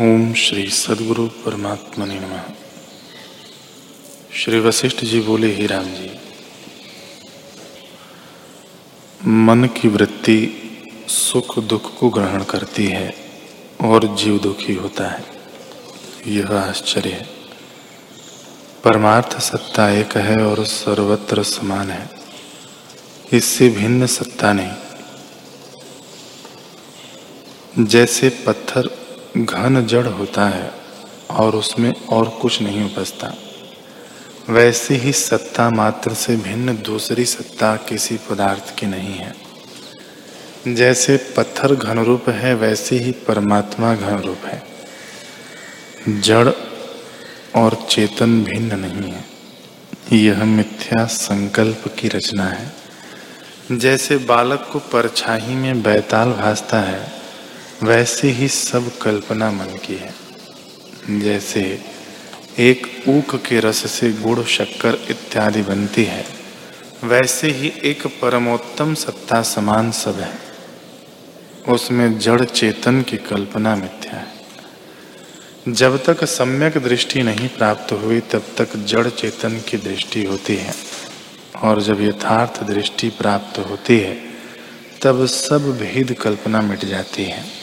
ओम श्री सद्गुरु परमात्मने नमः। श्री वशिष्ठ जी बोले, ही राम जी, मन की वृत्ति सुख दुख को ग्रहण करती है और जीव दुखी होता है, यह आश्चर्य है। परमार्थ सत्ता एक है और सर्वत्र समान है, इससे भिन्न सत्ता नहीं। जैसे पत्थर घन जड़ होता है और उसमें और कुछ नहीं उपजता, वैसे ही सत्ता मात्र से भिन्न दूसरी सत्ता किसी पदार्थ की नहीं है। जैसे पत्थर घन रूप है वैसे ही परमात्मा घन रूप है, जड़ और चेतन भिन्न नहीं है। यह मिथ्या संकल्प की रचना है। जैसे बालक को परछाई में बैताल भासता है वैसे ही सब कल्पना मन की है। जैसे एक ऊख के रस से गुड़ शक्कर इत्यादि बनती है, वैसे ही एक परमोत्तम सत्ता समान सब है, उसमें जड़ चेतन की कल्पना मिथ्या है। जब तक सम्यक दृष्टि नहीं प्राप्त हुई तब तक जड़ चेतन की दृष्टि होती है, और जब यथार्थ दृष्टि प्राप्त होती है तब सब भेद कल्पना मिट जाती है।